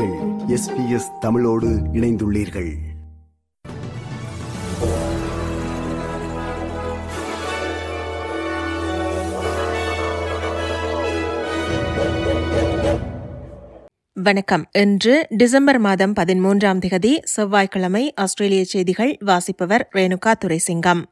நீங்கள் SPS தமிழோடு இணைந்துள்ளீர்கள். வணக்கம். இன்று டிசம்பர் மாதம் 13 செவ்வாய்க்கிழமை. ஆஸ்திரேலிய செய்திகள் வாசிப்பவர் ரேணுகா துரைசிங்கம்.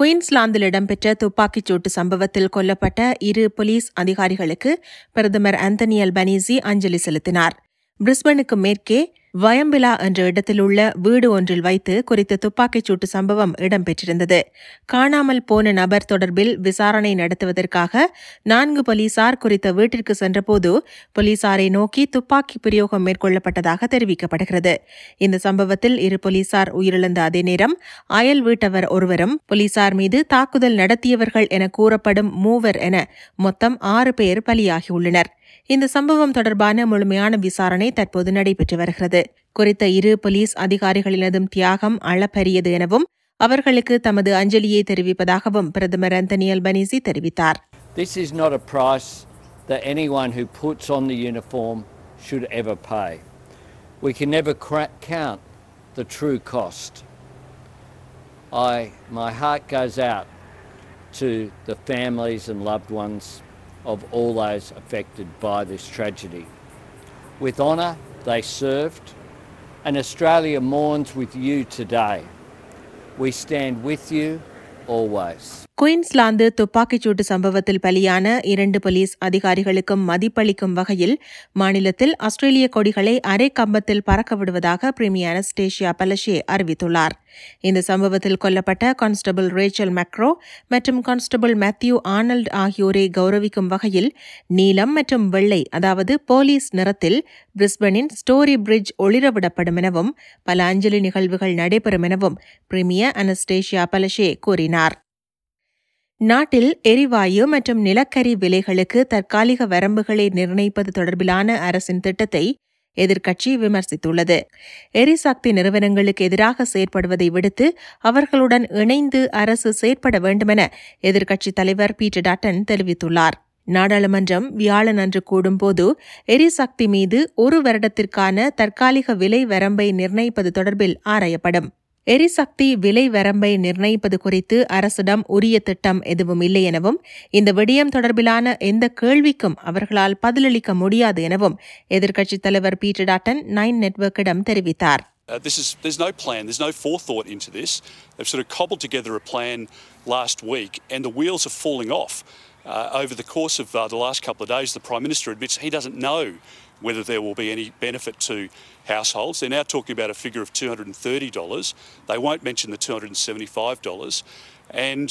குயின்ஸ்லாந்தில் இடம்பெற்ற துப்பாக்கிச்சூட்டு சம்பவத்தில் கொல்லப்பட்ட 2 போலீஸ் அதிகாரிகளுக்கு பிரதமர் ஆந்தனி அல்பனீசி அஞ்சலி செலுத்தினார். பிரிஸ்பனுக்கு மேற்கே வயம்பிலா என்ற இடத்தில் உள்ள வீடு ஒன்றில் வைத்து குறித்த துப்பாக்கிச்சூட்டு சம்பவம் இடம்பெற்றிருந்தது. காணாமல் போன நபர் தொடர்பில் விசாரணை நடத்துவதற்காக 4 போலீசார் குறித்த வீட்டிற்கு சென்றபோது போலீசாரை நோக்கி துப்பாக்கி பிரயோகம் மேற்கொள்ளப்பட்டதாக தெரிவிக்கப்படுகிறது. இந்த சம்பவத்தில் 2 போலீசார் உயிரிழந்த அதே நேரம் அயல் வீட்டவர் ஒருவரும் போலீசார் மீது தாக்குதல் நடத்தியவர்கள் என கூறப்படும் 3 என மொத்தம் 6 பேர் பலியாகியுள்ளனர். இந்த சம்பவம் தொடர்பான முழுமையான விசாரணை தற்போது நடைபெற்று வருகிறது. குறித்த 2 போலீஸ் அதிகாரிகளினதும் தியாகம் அளப்பரியது எனவும் அவர்களுக்கு தமது அஞ்சலியை தெரிவிப்பதாகவும் பிரதமர் ஆந்தனி அல்பனீசி தெரிவித்தார். This is not a price that anyone who puts on the uniform should ever pay. We can never count the true cost. My heart goes out to the families and loved ones of all those affected by this tragedy. With honour, they served, and Australia mourns with you today. We stand with you always. Queensland துப்பாக்கிச்சூட்டு சம்பவத்தில் பலியான 2 police அதிகாரிகளுக்கும் மதிப்பளிக்கும் வகையில் மாநிலத்தில் ஆஸ்திரேலிய கொடிகளை அரை கம்பத்தில் பறக்க விடுவதாக பிரீமியர் அனஸ்டேஷியா பலஷே அறிவித்துள்ளார். இந்த சம்பவத்தில் கொல்லப்பட்ட கான்ஸ்டபிள் ரேச்சல் மெக்ரோ மற்றும் கான்ஸ்டபிள் மேத்யூ ஆர்னல்ட் ஆகியோரை கௌரவிக்கும் வகையில் நீலம் மற்றும் வெள்ளை, அதாவது போலீஸ் நிறத்தில், பிரிஸ்பனின் ஸ்டோரி பிரிட்ஜ் ஒளிரவிடப்படும் எனவும் பல அஞ்சலி நிகழ்வுகள் நடைபெறும் எனவும் பிரீமியர் அனஸ்டேஷியா பலஷே கூறினார். நாட்டில் எரிவாயு மற்றும் நிலக்கரி விலைகளுக்கு தற்காலிக வரம்புகளை நிர்ணயிப்பது தொடர்பிலான அரசின் திட்டத்தை எதிர்க்கட்சி விமர்சித்துள்ளது. எரிசக்தி நிறுவனங்களுக்கு எதிராக செயற்படுவதை விடுத்து அவர்களுடன் இணைந்து அரசு செயற்பட வேண்டுமென எதிர்க்கட்சித் தலைவர் பீட்டர் டட்டன் தெரிவித்துள்ளார். நாடாளுமன்றம் வியாழன் அன்று கூடும்போது எரிசக்தி மீது 1 வருடத்திற்கான தற்காலிக விலை வரம்பை நிர்ணயிப்பது தொடர்பில் ஆராயப்படும். எரிசக்தி விலை வரம்பை நிர்ணயிப்பது குறித்து அரசிடம் உரிய திட்டம் எதுவும் இல்லை எனவும் இந்த விடயம் தொடர்பிலான எந்த கேள்விக்கும் அவர்களால் பதிலளிக்க முடியாது எனவும் எதிர்க்கட்சித் தலைவர் பீட்டர் டாட்டன் 9 நெட்வொர்க்கிடம் தெரிவித்தார். There's no plan, there's no forethought into this. They've sort of cobbled together a plan last week and the wheels are falling off. Over the course of the last couple of days, the Prime Minister admits he doesn't know whether there will be any benefit to households. They're now talking about a figure of $230. They won't mention the $275. And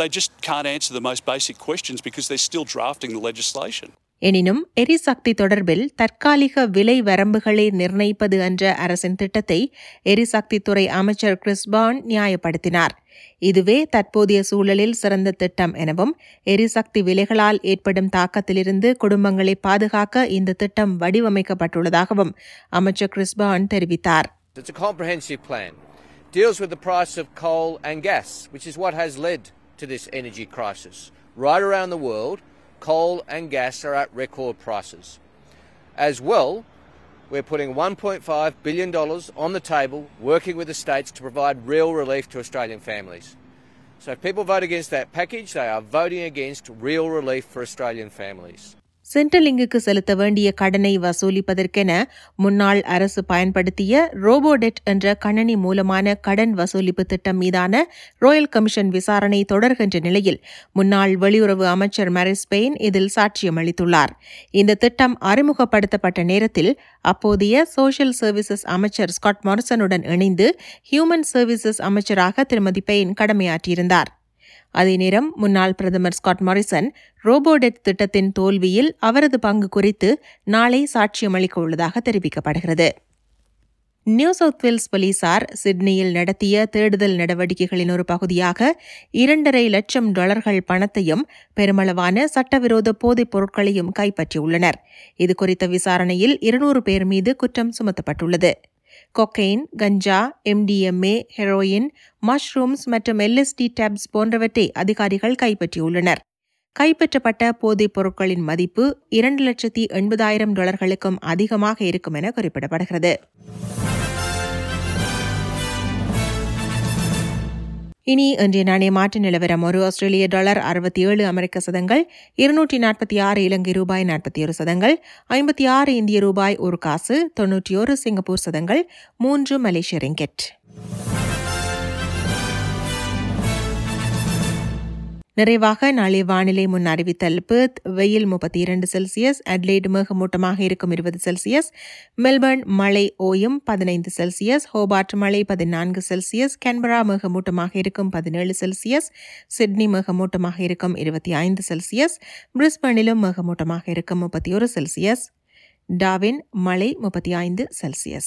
they just can't answer the most basic questions because they're still drafting the legislation. எனினும் எரிசக்தி தொடர்பில் தற்காலிக விலை வரம்புகளை நிர்ணயிப்பது என்ற அரசின் திட்டத்தை எரிசக்தித்துறை அமைச்சர் கிறிஸ் பவன் நியாயப்படுத்தினார். இதுவே தற்போதைய சூழலில் சிறந்த திட்டம் எனவும் எரிசக்தி விலைகளால் ஏற்படும் தாக்கத்திலிருந்து குடும்பங்களை பாதுகாக்க இந்த திட்டம் வடிவமைக்கப்பட்டுள்ளதாகவும் அமைச்சர் கிறிஸ் பவன் தெரிவித்தார். It's a comprehensive plan. Deals with the price of coal and gas, which is what has led to this energy crisis. Right around the world, coal and gas are at record prices. As well, we're putting $1.5 billion on the table, working with the states to provide real relief to Australian families. So if people vote against that package, they are voting against real relief for Australian families. சென்ட்ரலிங்குக்கு செலுத்த வேண்டிய கடனை வசூலிப்பதற்கென முன்னாள் அரசு பயன்படுத்திய Robodebt என்ற கணனி மூலமான கடன் வசூலிப்பு திட்டம் மீதான ராயல் கமிஷன் விசாரணை தொடர்கின்ற நிலையில் முன்னாள் வெளியுறவு அமைச்சர் மாரிஸ் பெயின் இதில் சாட்சியம் அளித்துள்ளார். இந்த திட்டம் அறிமுகப்படுத்தப்பட்ட நேரத்தில் அப்போதைய சோஷியல் சர்வீசஸ் அமைச்சர் ஸ்காட் மாரிசனுடன் இணைந்து ஹியூமன் சர்வீசஸ் அமைச்சராக திருமதி பெயின் கடமையாற்றியிருந்தார். அதேநேரம் முன்னாள் பிரதமர் ஸ்காட் மாரிசன் ரோபோடெட் திட்டத்தின் தோல்வியில் அவரது பங்கு குறித்து நாளை சாட்சியம் அளிக்க உள்ளதாக தெரிவிக்கப்படுகிறது. நியூ சவுத் வேல்ஸ் போலீசார் சிட்னியில் நடத்திய தேடுதல் நடவடிக்கைகளின் ஒரு பகுதியாக $2.5 லட்சம் பணத்தையும் பெருமளவான சட்டவிரோத போதைப் பொருட்களையும் கைப்பற்றியுள்ளனர். இதுகுறித்த விசாரணையில் 200 பேர் மீது குற்றம் சுமத்தப்பட்டுள்ளது. கொக்கைன், கஞ்சா, MDMA, ஹெரோயின், மஷ்ரூம்ஸ் மற்றும் LSD டேப்ஸ் போன்றவற்றை அதிகாரிகள் கைப்பற்றியுள்ளனர். கைப்பற்றப்பட்ட போதைப் பொருட்களின் மதிப்பு $2,80,000 அதிகமாக இருக்கும் என குறிப்பிடப்படுகிறது. இனி இன்றைய நாணய மாற்று நிலவரம். ஒரு ஆஸ்திரேலிய டாலர் $67, 246 இலங்கை ரூபாய் 41, 56 இந்திய ரூபாய் 1 காசு, 91 சிங்கப்பூர் சதங்கள், 3 மலேசிய ரிங்கெட். நிறைவாக நாளை வானிலை முன் அறிவித்தல். பெர்த் வெயில் 32°C, அட்லைட் மேகமூட்டமாக இருக்கும் 20°C, மெல்பர்ன் மழை ஓயும் 15°C, ஹோபார்ட் மழை 14°C, கேன்பரா மேகமூட்டமாக இருக்கும் 17°C, சிட்னி மேகமூட்டமாக இருக்கும் 25°C, பிரிஸ்பனிலும் மேகமூட்டமாக இருக்கும் 31°C, டார்வின் மழை 35°C.